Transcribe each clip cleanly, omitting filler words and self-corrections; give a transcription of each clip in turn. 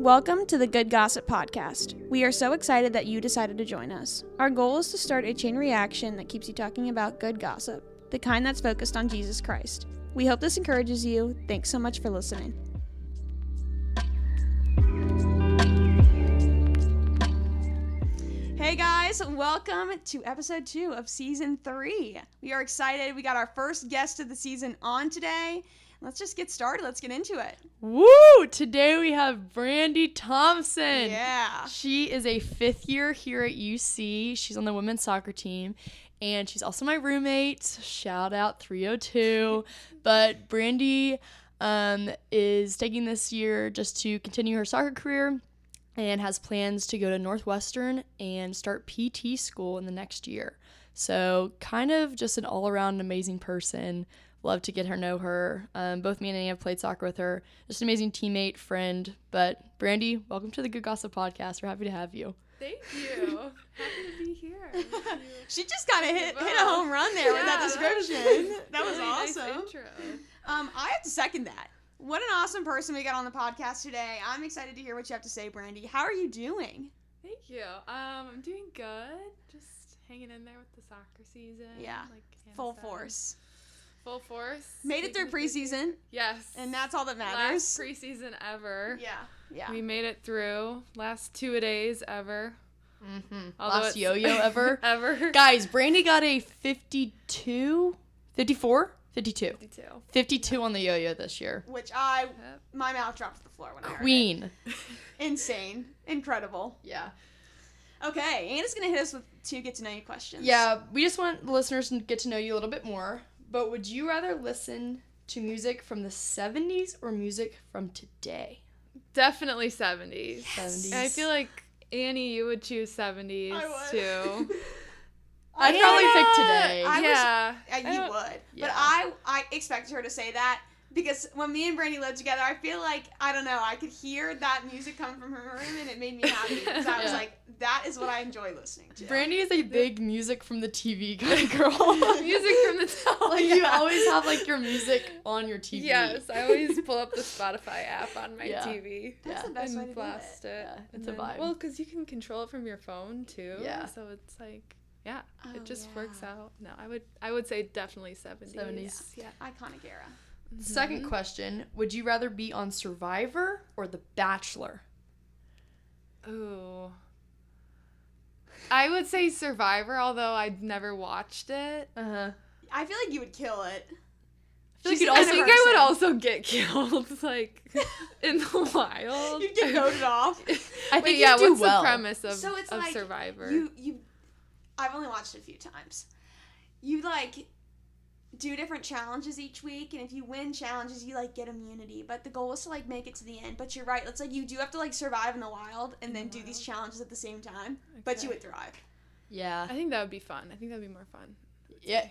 Welcome to the Good Gossip Podcast. We are so excited that you decided to join us. Our goal is to start a chain reaction that keeps you talking about good gossip, the kind that's focused on Jesus Christ. We hope this encourages you. Thanks so much for listening. Hey guys, welcome to episode 2 of season 3. We are excited. We got our first guest of the season on today. Let's just get started. Let's get into it. Woo! Today we have Brandi Thomsen. Yeah. She is a fifth year here at UC. She's on the women's soccer team, and she's also my roommate. Shout out 302. But Brandi is taking this year just to continue her soccer career and has plans to go to Northwestern and start PT school in the next year. So kind of just an all-around amazing person. Love to get her know her. Both me and Annie have played soccer with her. Just an amazing teammate, friend. But Brandi, welcome to the Good Gossip Podcast. We're happy to have you. Thank you. Happy to be here. She just kind of hit a home run there with that description. That was really awesome. Nice intro. I have to second that. What an awesome person we got on the podcast today. I'm excited to hear what you have to say, Brandi. How are you doing? Thank you. I'm doing good. Just hanging in there with the soccer season. Yeah. Full force. Made it through preseason. Yes. And that's all that matters. Last preseason ever. Yeah. We made it through. Last two-a-days ever. Mm-hmm. Last yo-yo ever. Ever. Guys, Brandi got a 52 on the yo-yo this year. Which my mouth dropped to the floor when I heard it. Queen. Insane. Incredible. Yeah. Okay. Anna's going to hit us with 2 get-to-know-you questions. Yeah. We just want the listeners to get to know you a little bit more. But would you rather listen to music from the 70s or music from today? Definitely 70s. Yes. 70s. I feel like, Annie, you would choose 70s, too. I'd probably pick today. You would. But I expected her to say that because when me and Brandi lived together, I feel like, I don't know, I could hear that music coming from her room, and it made me happy because I was like, that is what I enjoy listening to. Brandi is a big music from the TV kind of girl. Music from the television. You always have, your music on your TV. Yes, I always pull up the Spotify app on my TV. That's the best way to blast it. Yeah, it's a vibe. Well, because you can control it from your phone, too. Yeah. So it's it just works out. No, I would say definitely 70s. 70s. Yeah. Iconic era. Second question, would you rather be on Survivor or The Bachelor? Ooh. I would say Survivor, although I'd never watched it. Uh-huh. I feel like you would kill it. I would also get killed, in the wild. You'd get voted off. I think you do well. What's the premise of Survivor? I've only watched it a few times. You, do different challenges each week, and if you win challenges, you, get immunity. But the goal is to, make it to the end. But you're right. It's you do have to, survive in the wild and then do these challenges at the same time. Okay. But you would thrive. Yeah. I think that would be fun. I think that would be more fun. Yeah.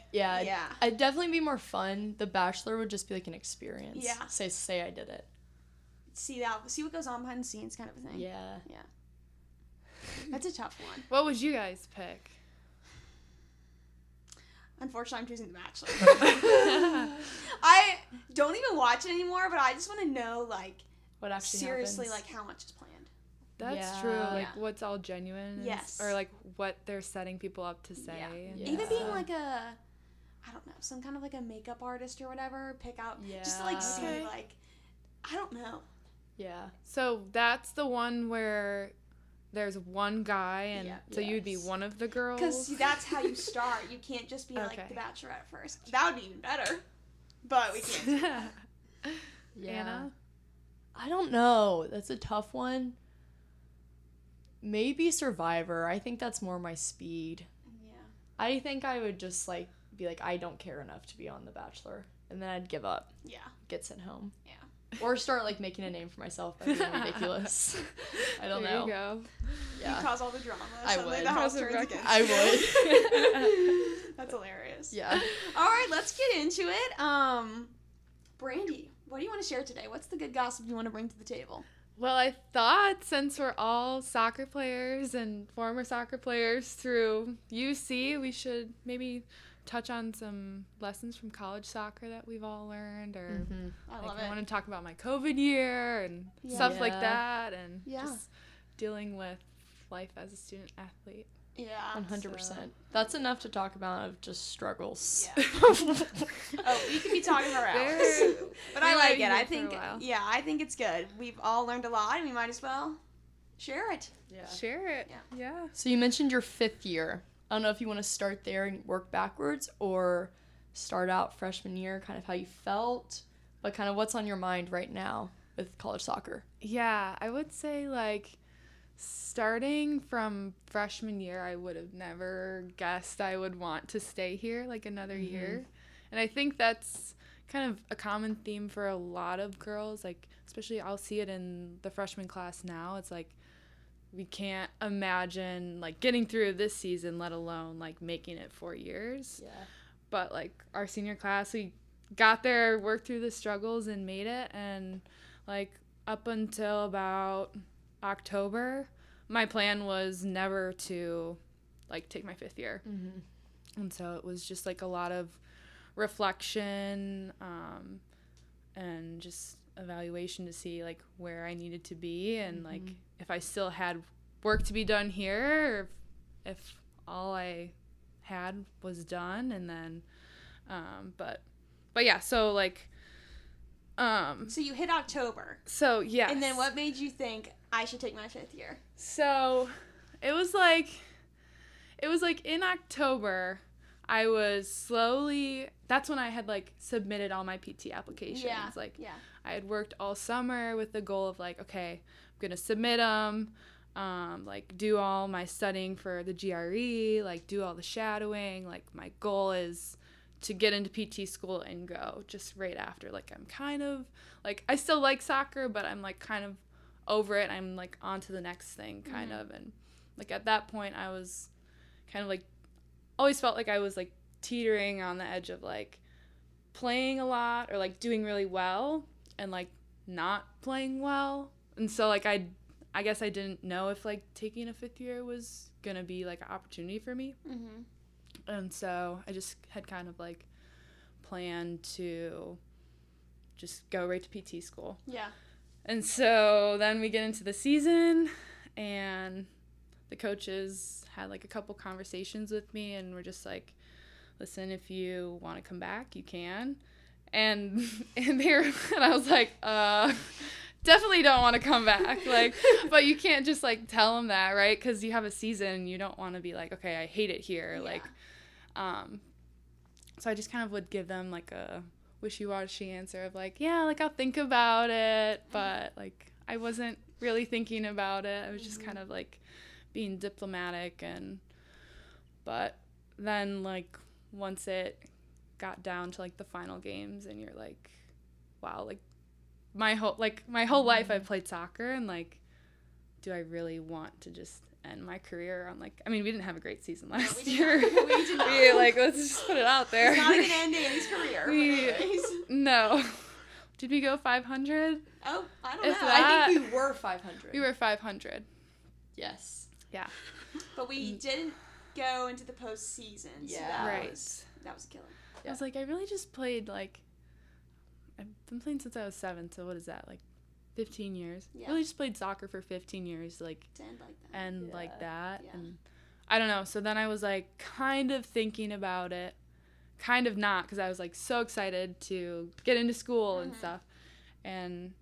I'd definitely be more fun. The Bachelor would just be, an experience. Yeah. Say I did it. See what goes on behind the scenes kind of a thing. Yeah. Yeah. That's a tough one. What would you guys pick? Unfortunately, I'm choosing The Bachelor. I don't even watch it anymore, but I just want to know, what actually seriously, happens. How much is planned. That's true. What's all genuine. Yes. Or, what they're setting people up to say. Yeah. Yeah. Even being, I don't know, some kind of, a makeup artist or whatever, pick out, just to, see, I don't know. Yeah. So, that's the one where... There's one guy, and so you'd be one of the girls? Because that's how you start. You can't just be, The Bachelorette first. That would be even better. But we can't do that. Yeah. Anna? I don't know. That's a tough one. Maybe Survivor. I think that's more my speed. Yeah. I think I would just, be I don't care enough to be on The Bachelor. And then I'd give up. Yeah. Get sent home. Yeah. Or start, making a name for myself by being ridiculous. I don't know. There you go. Yeah. You cause all the drama. I would. The house turns against you. I would. That's hilarious. Yeah. All right, let's get into it. Brandi, what do you want to share today? What's the good gossip you want to bring to the table? Well, I thought since we're all soccer players and former soccer players through UC, we should maybe touch on some lessons from college soccer that we've all learned, or I want to talk about my COVID year and stuff like that, and just dealing with life as a student athlete. Yeah. 100%. So. That's enough to talk about of just struggles. Yeah. Oh, you can be talking around. But I like it. I think, yeah, I think it's good. We've all learned a lot, and we might as well share it. Yeah. Share it. Yeah. Yeah. So you mentioned your fifth year. I don't know if you want to start there and work backwards, or start out freshman year, kind of how you felt, but kind of what's on your mind right now with college soccer. Yeah, I would say, like, starting from freshman year, I would have never guessed I would want to stay here, like, another year. And I think that's kind of a common theme for a lot of girls, like, especially I'll see it in the freshman class now. It's like, we can't imagine, like, getting through this season, let alone, like, making it 4 years. Yeah. But, like, our senior class, we got there, worked through the struggles, and made it. And, like, up until about October, my plan was never to, like, take my fifth year. And so it was just, like, a lot of reflection and just evaluation to see, like, where I needed to be, and, like, if I still had work to be done here, or if all I had was done. And then but yeah, so, like, so you hit October. So, yeah. And then what made you think I should take my fifth year? So, it was like in October, I was slowly, that's when I had, like, submitted all my PT applications. Yeah. Like, yeah. I had worked all summer with the goal of, like, okay, I'm going to submit them, like, do all my studying for the GRE, like, do all the shadowing. Like, my goal is to get into PT school and go just right after. Like, I'm kind of, like, I still like soccer, but I'm, like, kind of over it. I'm, like, on to the next thing, kind of. And, like, at that point, I was kind of, like, always felt like I was, like, teetering on the edge of, like, playing a lot, or, like, doing really well and, like, not playing well. And so, like, I guess I didn't know if, like, taking a fifth year was going to be, like, an opportunity for me. And so I just had kind of, like, planned to just go right to PT school. Yeah. And so then we get into the season, and the coaches had, like, a couple conversations with me, and were just like, listen, if you want to come back, you can. And I was like, definitely don't want to come back. Like, but you can't just, like, tell them that, right? Because you have a season, and you don't want to be like, okay, I hate it here. Yeah. Like, so I just kind of would give them, like, a wishy-washy answer of, like, yeah, like, I'll think about it. But, like, I wasn't really thinking about it. I was just kind of, like, being diplomatic. And but then, like, once it got down to, like, the final games, and you're like, wow, like, my whole life I played soccer, and, like, do I really want to just end my career on, like, I mean, we didn't have a great season last year. We did not. We, like, let's just put it out there. It's not like an ending in his career. No. Did we go 500? Oh, I don't know. I think we were 500. We were 500. Yes. Yeah. But we didn't go into the postseason. Yeah. So that was a killer. Yeah. I was like, I really just played, like, I've been playing since I was 7, so what is that, like, 15 years? Yeah. I really just played soccer for 15 years, like, to end like that. Yeah. And I don't know. So then I was, like, kind of thinking about it, kind of not, because I was, like, so excited to get into school and stuff. And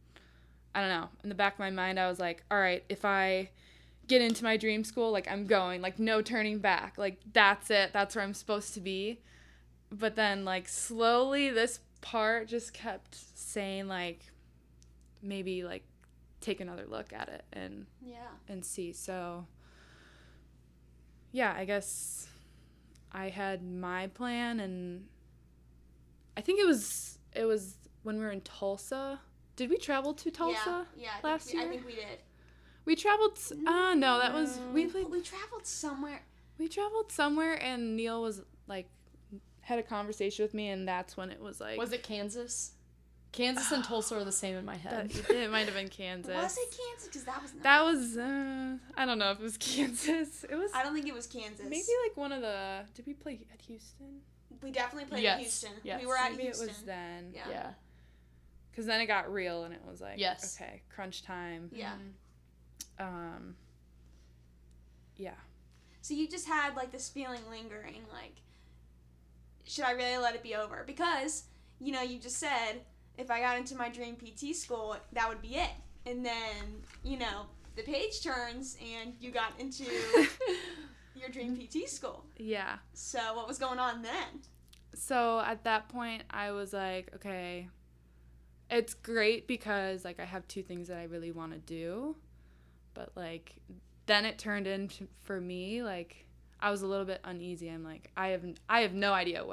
I don't know. In the back of my mind, I was like, all right, if I get into my dream school, like, I'm going, like, no turning back. Like, that's it. That's where I'm supposed to be. But then, like, slowly this part just kept saying, like, maybe, like, take another look at it and see. So, yeah, I guess I had my plan, and I think it was when we were in Tulsa. Did we travel to Tulsa last year? I think we did. We traveled. We traveled somewhere. We traveled somewhere, and Neil was, like, had a conversation with me, and that's when it was, like... Was it Kansas? Kansas and Tulsa are the same in my head. It might have been Kansas. Was it Kansas? Because that was not... That was... I don't know if it was Kansas. I don't think it was Kansas. Maybe, like, one of the... Did we play at Houston? We definitely played in Houston. Yes. We were at Houston. Maybe it was then. Yeah. Because then it got real, and it was like, okay, crunch time. Yeah. Yeah. So you just had, like, this feeling lingering, like, should I really let it be over? Because, you know, you just said, if I got into my dream PT school, that would be it. And then, you know, the page turns, and you got into your dream PT school. Yeah. So what was going on then? So at that point, I was like, okay, it's great because, like, I have two things that I really want to do. But, like, then it turned into, for me, like, I was a little bit uneasy. I'm like, I have no idea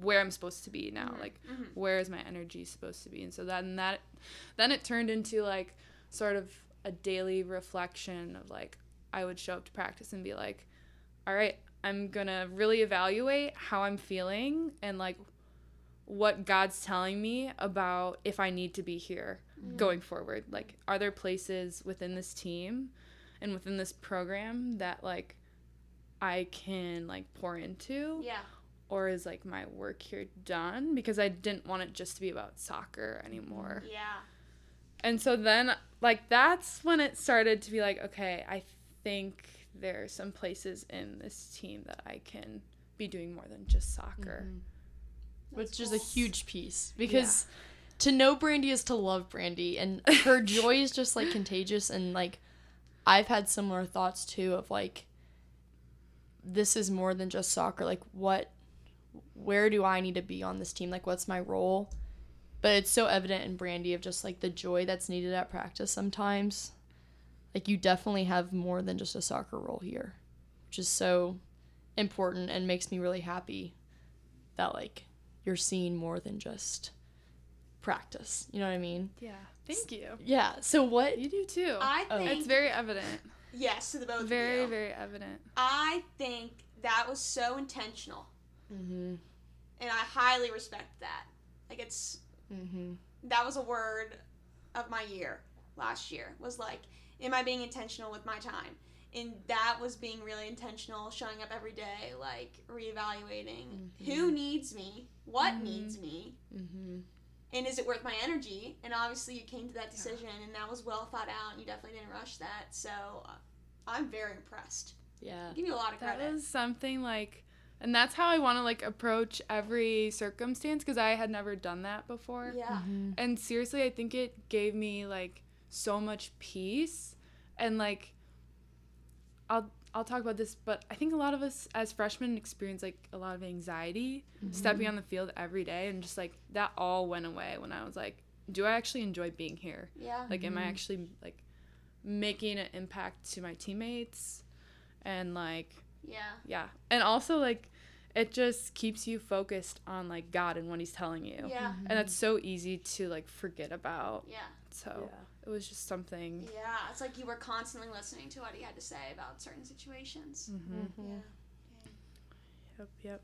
where I'm supposed to be now. Mm-hmm. Like, mm-hmm. where is my energy supposed to be? And so then it turned into, like, sort of a daily reflection of, like, I would show up to practice and be like, all right, I'm going to really evaluate how I'm feeling and, like, what God's telling me about if I need to be here going forward. Like, are there places within this team and within this program that, like, I can, like, pour into? Yeah. Or is, like, my work here done? Because I didn't want it just to be about soccer anymore. Yeah. And so then, like, that's when it started to be like, okay, I think there are some places in this team that I can be doing more than just soccer. Mm-hmm. Which is a huge piece, because to know Brandi is to love Brandi, and her joy is just, like, contagious, and, like, I've had similar thoughts, too, of, like, this is more than just soccer, like, where do I need to be on this team, like, what's my role, but it's so evident in Brandi of just, like, the joy that's needed at practice sometimes, like, you definitely have more than just a soccer role here, which is so important and makes me really happy that, like, you're seeing more than just practice. You know what I mean? Yeah. Thank you. Yeah. So what... You do too. I think... It's very evident. Yes, to the both of you. Very evident. I think that was so intentional. Mm-hmm. And I highly respect that. Like, it's... Mm-hmm. That was a word of my year, last year, was like, am I being intentional with my time? And that was being really intentional, showing up every day, like, reevaluating who needs me, what needs me, and is it worth my energy? And obviously you came to that decision, and that was well thought out, and you definitely didn't rush that, so I'm very impressed. Yeah. You give me a lot of credit. That was something, like, and that's how I want to, like, approach every circumstance, because I had never done that before. Yeah. Mm-hmm. And seriously, I think it gave me, like, so much peace, and, like, I'll talk about this, but I think a lot of us as freshmen experience, like, a lot of anxiety stepping on the field every day, and just, like, that all went away when I was like, do I actually enjoy being here? Yeah. Like, am I actually, like, making an impact to my teammates? And, like, yeah. And also, like, it just keeps you focused on, like, God and what he's telling you. Yeah. And that's so easy to, like, forget about. Yeah. So it was just something. Yeah, it's like you were constantly listening to what he had to say about certain situations. Mm-hmm. Yeah. Yep.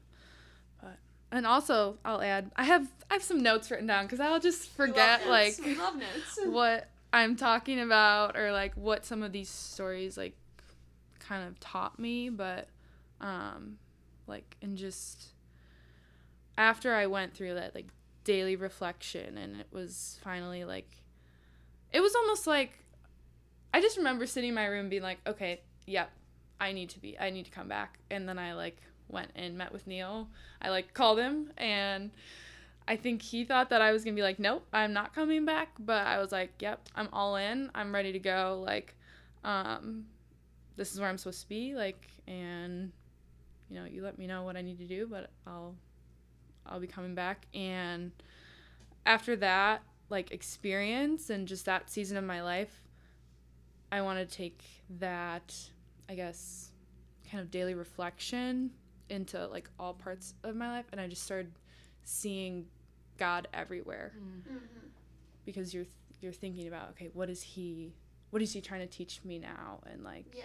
And also, I'll add, I have some notes written down, because I'll just forget, like, we love notes. What I'm talking about, or, like, what some of these stories, like, kind of taught me, but, like, and just after I went through that, like, daily reflection, and it was finally, like, it was almost like, I just remember sitting in my room being like, okay, I need to come back. And then I, like, went and met with Neil. I, like, called him, and I think he thought that I was going to be like, nope, I'm not coming back. But I was like, yep, I'm all in. I'm ready to go. Like, this is where I'm supposed to be. Like, and, you know, you let me know what I need to do, but I'll be coming back. And after that, like, experience and just that season of my life, I want to take that, I guess, kind of daily reflection into, like, all parts of my life. And I just started seeing God everywhere, because you're thinking about, okay, what is he trying to teach me now? And, like,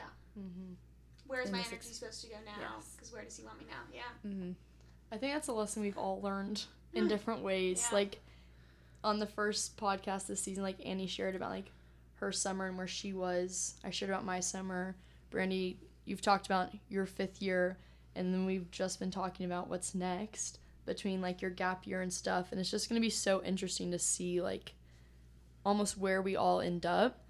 where is my energy supposed to go now? Because where does he want me now? Yeah. Mm-hmm. I think that's a lesson we've all learned in different ways. Yeah. Like, on the first podcast this season, like, Annie shared about, like, her summer and where she was. I shared about my summer. Brandi, you've talked about your fifth year And then we've just been talking about what's next between, like, your gap year and stuff. And it's just going to be so interesting to see, like, almost where we all end up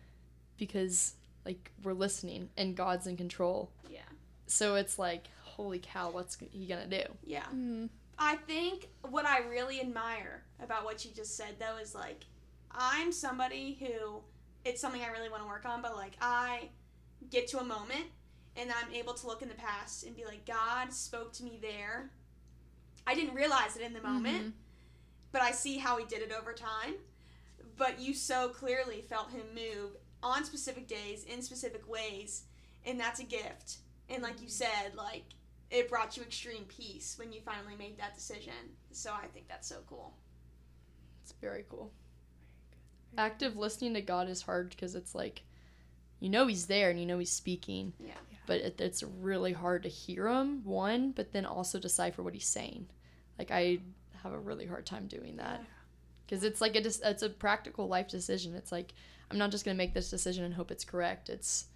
because, like, we're listening and God's in control. Yeah. So it's like, holy cow, what's he going to do? Yeah. Mm-hmm. I think what I really admire about what you just said, though, is, like, I'm somebody who, it's something I really want to work on, but, like, I get to a moment and I'm able to look in the past and be like, God spoke to me there. I didn't realize it in the moment, mm-hmm. but I see how he did it over time. But you so clearly felt him move on specific days, in specific ways, and that's a gift. And like you said, like, it brought you extreme peace when you finally made that decision. So I think that's so cool. It's very cool. Active listening to God is hard because it's like, you know he's there and you know he's speaking. Yeah. But it's really hard to hear him, one, but then also decipher what he's saying. Like, I have a really hard time doing that. Because it's like, it's a practical life decision. It's like, I'm not just going to make this decision and hope it's correct. It's,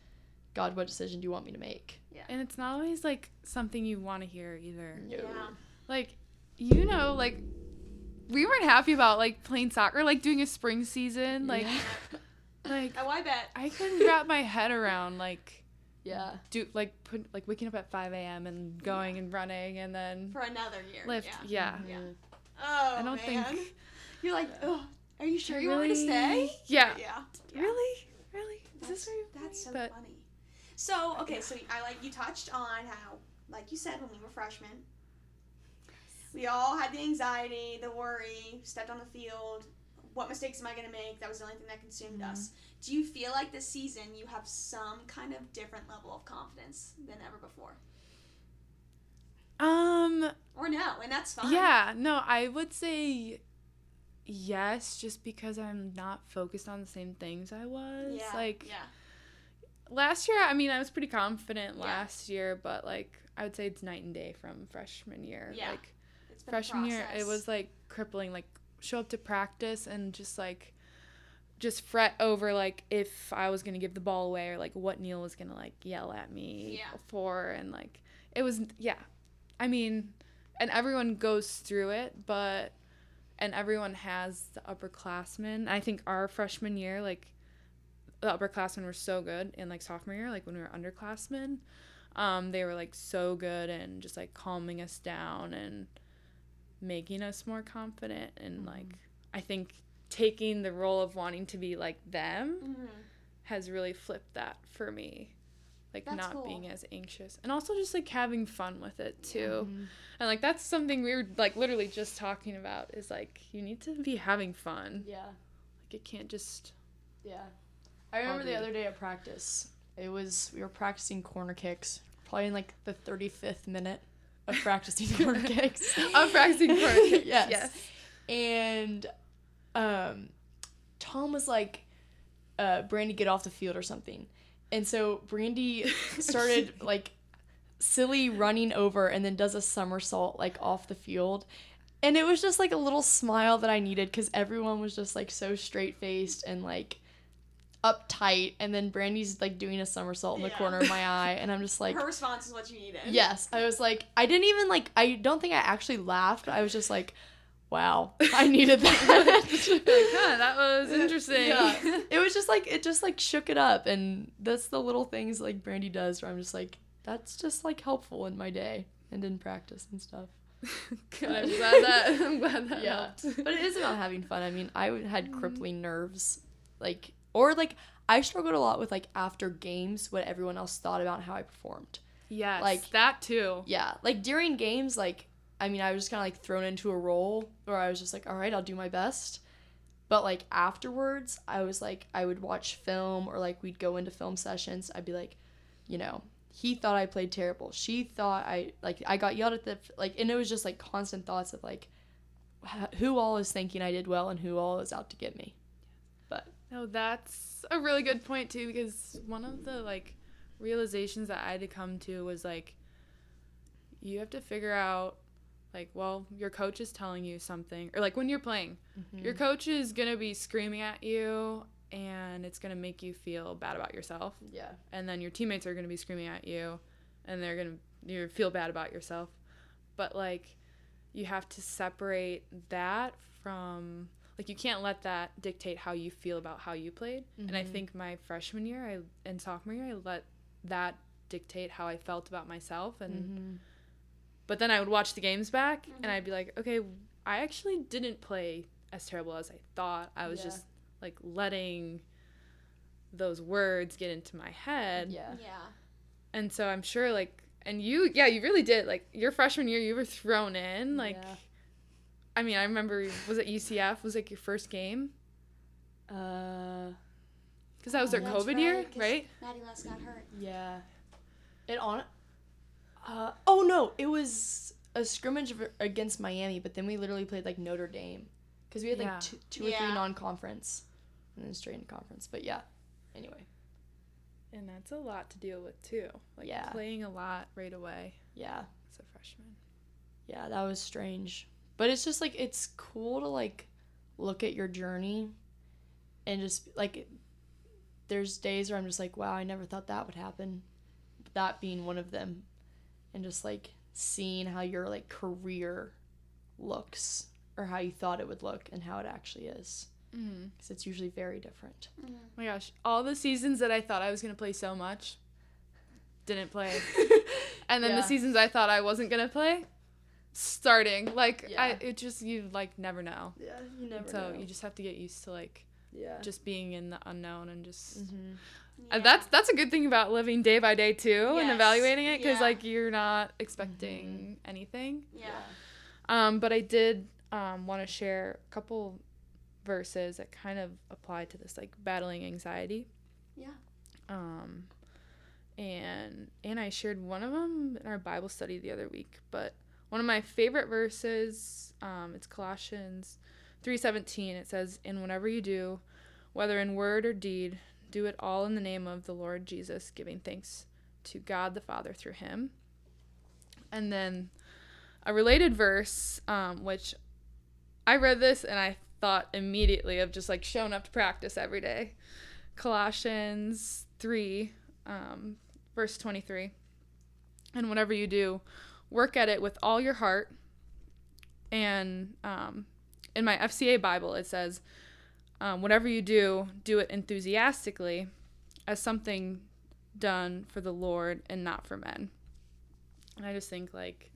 God, what decision do you want me to make? Yeah. And it's not always, like, something you want to hear either. No. Yeah. Like, you know, like, we weren't happy about, like, playing soccer, like, doing a spring season. Like, yeah. Like, oh, I bet. I couldn't wrap my head around, like, yeah, waking up at 5 a.m. and going and running and then. For another year. Lift. Yeah. Yeah. Mm-hmm. Oh, I don't think. You're like, oh, are you sure you want me to stay? Yeah. Yeah. Really? Is this where you That's so funny. So, okay, so you touched on how, like you said, when we were freshmen, we all had the anxiety, the worry, stepped on the field, what mistakes am I going to make? That was the only thing that consumed mm-hmm. us. Do you feel like this season you have some kind of different level of confidence than ever before? Or no, and that's fine. Yeah, no, I would say yes, just because I'm not focused on the same things I was. Yeah, last year, I mean, I was pretty confident last year, but, like, I would say it's night and day from freshman year. Yeah, like, it's been freshman year, it was, like, crippling, like, show up to practice and just, like, just fret over, like, if I was going to give the ball away or, like, what Neil was going to, like, yell at me for. And, like, it was, I mean, and everyone goes through it, but, and everyone has the upperclassmen. I think our freshman year, like, the upperclassmen were so good in, like, sophomore year, like, when we were underclassmen, they were, like, so good and just, like, calming us down and making us more confident and, mm-hmm. like, I think taking the role of wanting to be like them mm-hmm. has really flipped that for me. Like, that's not cool. being as anxious. And also just, like, having fun with it, too. Mm-hmm. And, like, that's something we were, like, literally just talking about is, like, you need to be having fun. Yeah. Like, it can't just... Yeah. I remember the other day at practice, we were practicing corner kicks, probably in, like, the 35th minute of practicing corner kicks. Of practicing corner kicks, yes. And Tom was like, Brandi, get off the field or something. And so Brandi started, like, silly running over and then does a somersault, like, off the field. And it was just, like, a little smile that I needed because everyone was just, like, so straight-faced and, like, uptight, and then Brandi's like doing a somersault in the corner of my eye, and I'm just like, her response is what you needed. Yes, I was like, I didn't even like, I don't think I actually laughed. I was just like, wow, I needed that. Like, huh, that was interesting. Yeah. It was just like, it just like shook it up, and that's the little things like Brandi does where I'm just like, that's just like helpful in my day and in practice and stuff. God, I'm glad that helped. But it is about having fun. I mean, I had crippling nerves, like. Or, like, I struggled a lot with, like, after games, what everyone else thought about how I performed. Yes, like, that too. Yeah. Like, during games, like, I mean, I was just kind of, like, thrown into a role where I was just like, all right, I'll do my best. But, like, afterwards, I was like, I would watch film or, like, we'd go into film sessions. I'd be like, you know, he thought I played terrible. She thought I got yelled at and it was just, like, constant thoughts of, like, who all is thinking I did well and who all is out to get me. No, that's a really good point, too, because one of the, like, realizations that I had to come to was, like, you have to figure out, like, well, your coach is telling you something. Or, like, when you're playing, mm-hmm. your coach is going to be screaming at you, and it's going to make you feel bad about yourself. Yeah. And then your teammates are going to be screaming at you, and they're going to you feel bad about yourself. But, like, you have to separate that from, like, you can't let that dictate how you feel about how you played. Mm-hmm. And I think my freshman year and sophomore year, I let that dictate how I felt about myself. And mm-hmm. But then I would watch the games back, mm-hmm. and I'd be like, okay, I actually didn't play as terrible as I thought. I was just, like, letting those words get into my head. Yeah. And so I'm sure, like, and you really did. Like, your freshman year, you were thrown in. Like, yeah. I mean, I remember, was it UCF? Was, like, your first game? Because that was their COVID year, right? Maddie Les got hurt. Yeah. It was a scrimmage against Miami, but then we literally played, like, Notre Dame. Because we had, like, two or three non-conference, and then straight into conference. But, yeah, anyway. And that's a lot to deal with, too. Like, playing a lot right away. Yeah. As a freshman. Yeah, that was strange. But it's just, like, it's cool to, like, look at your journey and just, like, there's days where I'm just like, wow, I never thought that would happen. But that being one of them. And just, like, seeing how your, like, career looks or how you thought it would look and how it actually is. Because it's usually very different. Mm-hmm. Oh my gosh, all the seasons that I thought I was going to play so much, didn't play. And then the seasons I thought I wasn't going to play, starting. Like, you, like, never know. Yeah, you never know. So you just have to get used to, like, just being in the unknown and just... Mm-hmm. Yeah. That's a good thing about living day by day, too, and evaluating it, because, like, you're not expecting mm-hmm. anything. Yeah. But I did want to share a couple... verses that kind of apply to this, like, battling anxiety. Yeah. And I shared one of them in our Bible study the other week, but one of my favorite verses, it's Colossians 3:17. It says, "And whatever you do, whether in word or deed, do it all in the name of the Lord Jesus, giving thanks to God the Father through him." And then a related verse, which I read this and I thought immediately of just, like, showing up to practice every day. Colossians 3, verse 23. "And whatever you do, work at it with all your heart." And in my FCA Bible, it says, "Whatever you do, do it enthusiastically, as something done for the Lord and not for men." And I just think, like,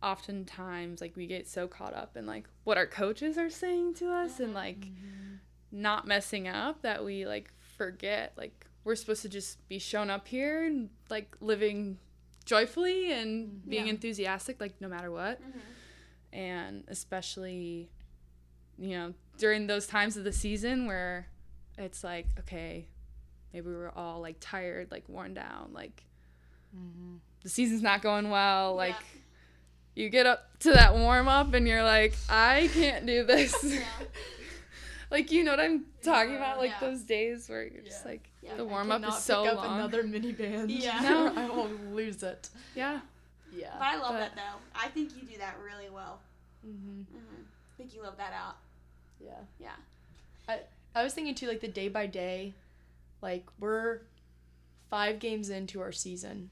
oftentimes, like, we get so caught up in, like, what our coaches are saying to us and, like, mm-hmm. not messing up, that we, like, forget, like, we're supposed to just be shown up here and, like, living joyfully and being enthusiastic, like, no matter what. Mm-hmm. And especially, you know, during those times of the season where it's like, okay, maybe we're all, like, tired, like, worn down, like, mm-hmm. the season's not going well, like, you get up to that warm-up, and you're like, I can't do this. Yeah. Like, you know what I'm talking about? Like, those days where you're just like, the warm-up is so long. I cannot pick up another mini band. Yeah. No. I will lose it. Yeah. Yeah. But I love that, though. I think you do that really well. Mm-hmm. Mm-hmm. I think you love that out. Yeah. Yeah. I was thinking, too, like, the day-by-day, like, we're 5 games into our season,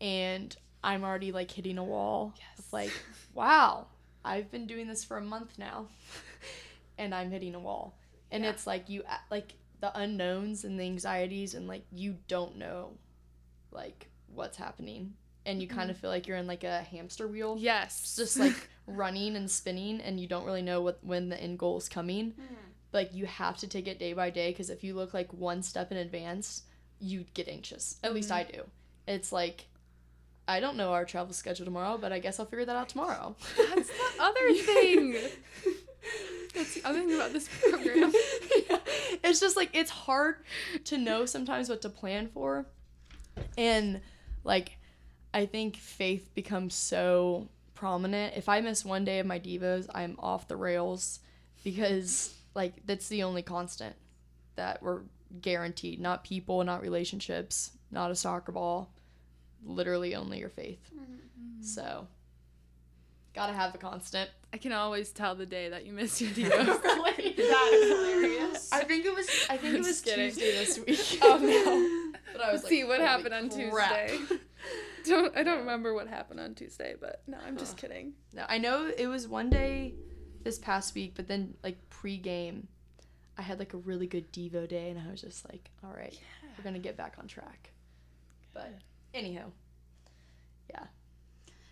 and... I'm already, like, hitting a wall. Yes. Of, like, wow, I've been doing this for a month now, and I'm hitting a wall. And it's, like, you, like, the unknowns and the anxieties, and, like, you don't know, like, what's happening. And you kind of feel like you're in, like, a hamster wheel. Yes. It's just, like, running and spinning, and you don't really know when the end goal is coming. Mm-hmm. But, like, you have to take it day by day, because if you look, like, one step in advance, you get anxious. At least I do. It's, like... I don't know our travel schedule tomorrow, but I guess I'll figure that out tomorrow. That's the other thing. That's the other thing about this program. Yeah. It's just, like, it's hard to know sometimes what to plan for. And, like, I think faith becomes so prominent. If I miss one day of my Divas, I'm off the rails, because, like, that's the only constant that we're guaranteed. Not people, not relationships, not a soccer ball. Literally only your faith. Mm-hmm. So, gotta have a constant. I can always tell the day that you missed your Divas. Really? That is hilarious. I think it was Tuesday this week. Oh no. But I was, let's, like, see what happened on Tuesday. I don't remember what happened on Tuesday, but no, I'm just kidding. No, I know it was one day this past week, but then like pre-game, I had like a really good Devo day, and I was just like, all right, we're gonna get back on track. But anyhow, yeah.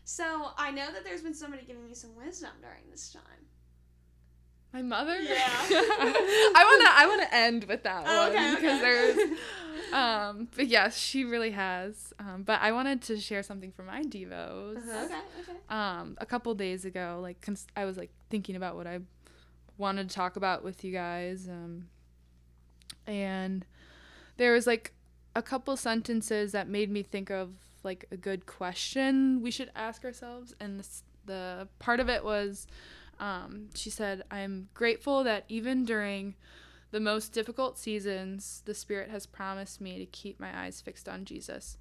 So I know that there's been somebody giving you some wisdom during this time. My mother? Yeah. I wanna end with that one because there's. But yes, she really has. But I wanted to share something from my Devos. Uh-huh. Okay. A couple days ago, like I was like thinking about what I wanted to talk about with you guys, and there was like a couple sentences that made me think of like a good question we should ask ourselves, and the part of it was, she said, "I'm grateful that even during the most difficult seasons, the Spirit has promised me to keep my eyes fixed on Jesus.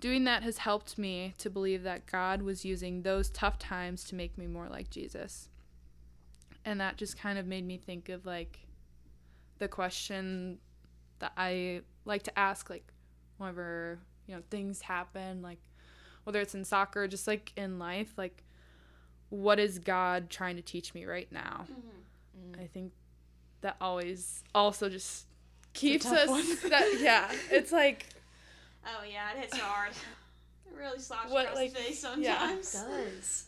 Doing that has helped me to believe that God was using those tough times to make me more like Jesus." And that just kind of made me think of, like, the question that I like to ask, like, whenever, you know, things happen, like, whether it's in soccer, just, like, in life, like, what is God trying to teach me right now? Mm-hmm. Mm-hmm. I think that always also just keeps us. It's like. Oh yeah, it hits hard. It really slaps you across the face sometimes. Yeah, it does.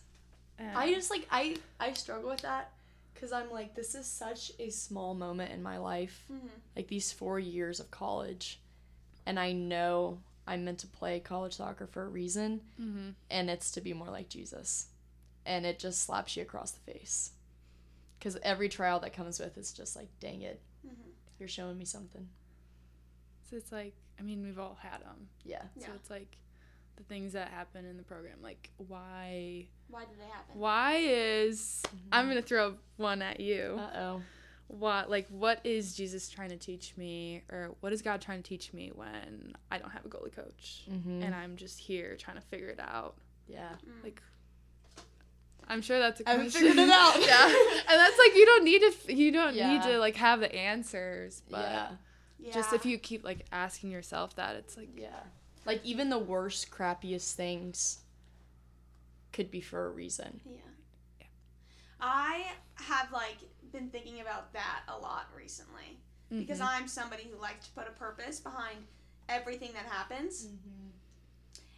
I just like I struggle with that because I'm like, this is such a small moment in my life, like these 4 years of college, and I know I'm meant to play college soccer for a reason, and it's to be more like Jesus, and it just slaps you across the face. Because every trial that comes with is just like, dang it, you're showing me something. So it's like, I mean, we've all had them. Yeah. So it's like the things that happen in the program, like why. Why did they happen? Why is, I'm going to throw one at you. Uh-oh. What is Jesus trying to teach me, or what is God trying to teach me when I don't have a goalie coach and I'm just here trying to figure it out? Yeah. Mm. Like, I'm sure that's a question. I haven't figured it out. And that's like, you don't need to like have the answers, but just if you keep like asking yourself that, it's like, like even the worst, crappiest things could be for a reason. Yeah. I have like been thinking about that a lot recently because I'm somebody who likes to put a purpose behind everything that happens.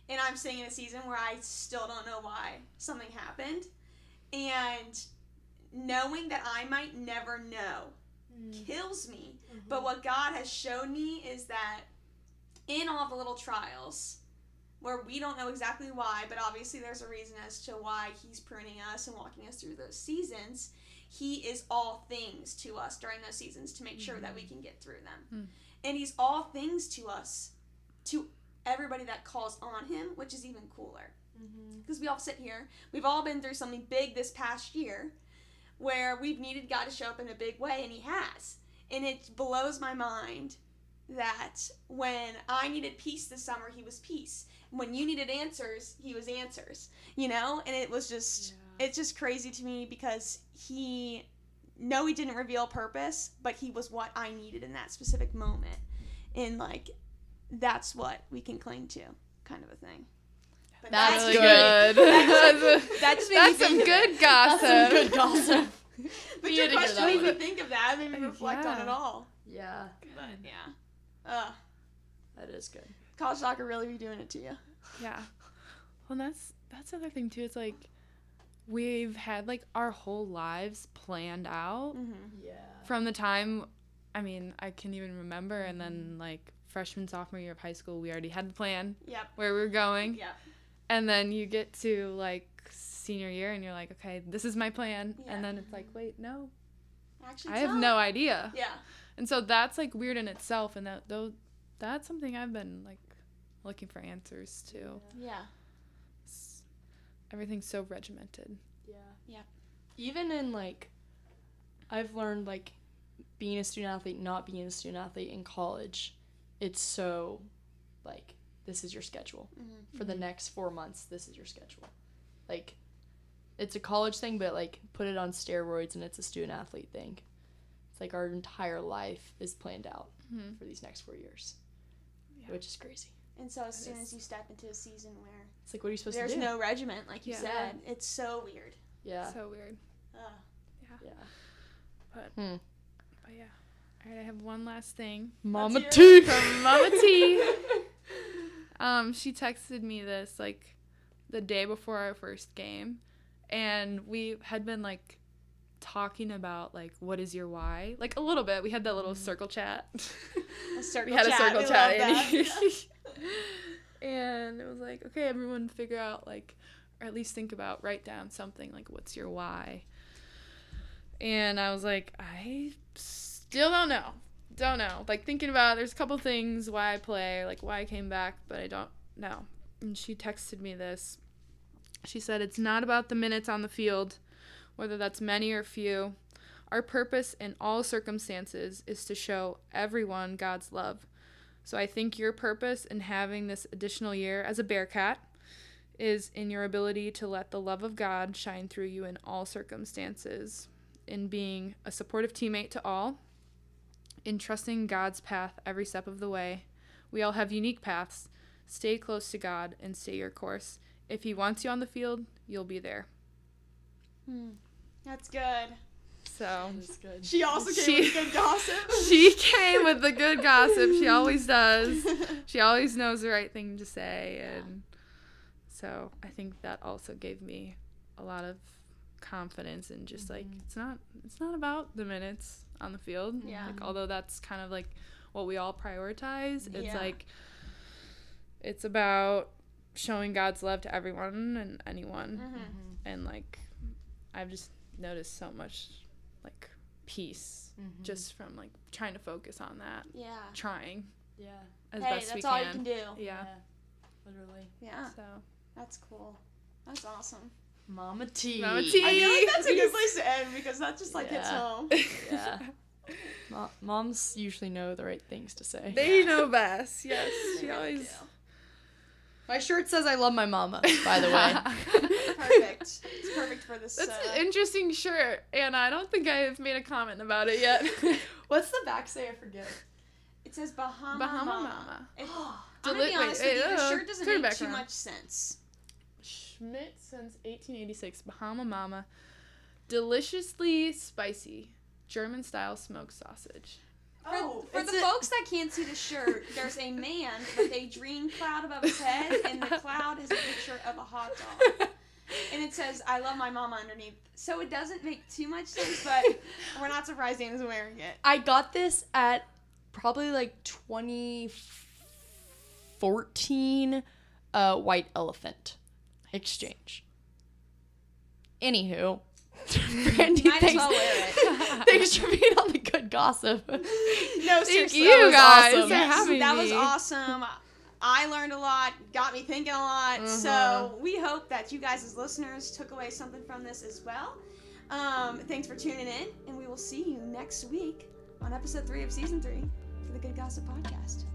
And I'm sitting in a season where I still don't know why something happened. And knowing that I might never know kills me. But what God has shown me is that in all the little trials where we don't know exactly why, but obviously there's a reason as to why he's pruning us and walking us through those seasons, he is all things to us during those seasons to make sure that we can get through them. And he's all things to us, to everybody that calls on him, which is even cooler. Because we all sit here, we've all been through something big this past year where we've needed God to show up in a big way, and he has. And it blows my mind that when I needed peace this summer, he was peace. When you needed answers, he was answers, you know? And it was just, it's just crazy to me because he didn't reveal purpose, but he was what I needed in that specific moment. And like, that's what we can cling to, kind of a thing. But that's really good. That's some good gossip. That's some good gossip. But your question made me think of that. It made me reflect on it all. Yeah. But that is good. College soccer really be doing it to you. Yeah. Well, and that's another thing too. It's like we've had like our whole lives planned out. Yeah. From the time, I mean, I can even remember, and then like. Freshman, sophomore year of high school, we already had the plan where we were going. Yep. And then you get to, like, senior year, and you're like, okay, this is my plan. Yeah. And then it's like, wait, no. Actually, I have no idea. Yeah. And so that's, like, weird in itself, and that's something I've been, like, looking for answers to. Yeah. Everything's so regimented. Yeah. Yeah. Even in, like, I've learned, like, being a student-athlete, not being a student-athlete in college, it's so, like, this is your schedule. For the next 4 months, this is your schedule. Like, it's a college thing, but, like, put it on steroids, and it's a student-athlete thing. It's like our entire life is planned out for these next 4 years, which is crazy. And so as soon as you step into a season where it's like, what are you supposed to do? There's no regiment, like you said. It's so weird. Yeah. So weird. Yeah. But yeah. All right, I have one last thing. Mama T. From Mama T. She texted me this like the day before our first game, and we had been like talking about like, what is your why? Like a little bit. We had that little circle chat. We had a circle chat. And it was like, okay, everyone figure out like, or at least think about, write down something like, what's your why? And I was like, I still don't know. Like thinking about, there's a couple things why I play, like why I came back, but I don't know. And she texted me this. She said, it's not about the minutes on the field, whether that's many or few. Our purpose in all circumstances is to show everyone God's love. So I think your purpose in having this additional year as a Bearcat is in your ability to let the love of God shine through you in all circumstances, in being a supportive teammate to all, in trusting God's path every step of the way. We all have unique paths. Stay close to God and stay your course. If he wants you on the field, you'll be there. That's good. So good. She also came with good gossip. She came with the good gossip. She always does. She always knows the right thing to say. And so I think that also gave me a lot of confidence and just like, it's not about the minutes on the field. Yeah. Like, although that's kind of like what we all prioritize. It's like, it's about showing God's love to everyone and anyone. And like, I've just noticed so much like peace just from like trying to focus on that. Yeah. Trying. Yeah. As best we can. Hey, that's all you can do. Yeah. Literally. Yeah. So. That's cool. That's awesome. Mama T. Mama T. I feel like that's a good place to end because that just like hits home. Yeah. Moms usually know the right things to say. They know best. Yes. She always. Do. My shirt says I love my mama, by the way. Perfect. It's perfect for this. That's an interesting shirt, and I don't think I've made a comment about it yet. What's the back say? I forget. It says Bahama Mama. I'm going to be honest with you, the shirt doesn't make too much sense. Schmidt since 1886, Bahama Mama. Deliciously spicy German-style smoked sausage. For the folks that can't see the shirt, there's a man with a dream cloud above his head, and the cloud is a picture of a hot dog. And it says, I love my mama underneath. So it doesn't make too much sense, but we're not surprised Anna's wearing it. I got this at probably like 2014 White Elephant Exchange. Anywho. Brandi, thanks for being on the good gossip. No, seriously, you guys. Awesome. That was awesome. I learned a lot, got me thinking a lot. So we hope that you guys as listeners took away something from this as well. Thanks for tuning in, and we will see you next week on episode 3 of season 3 for the Good Gossip Podcast.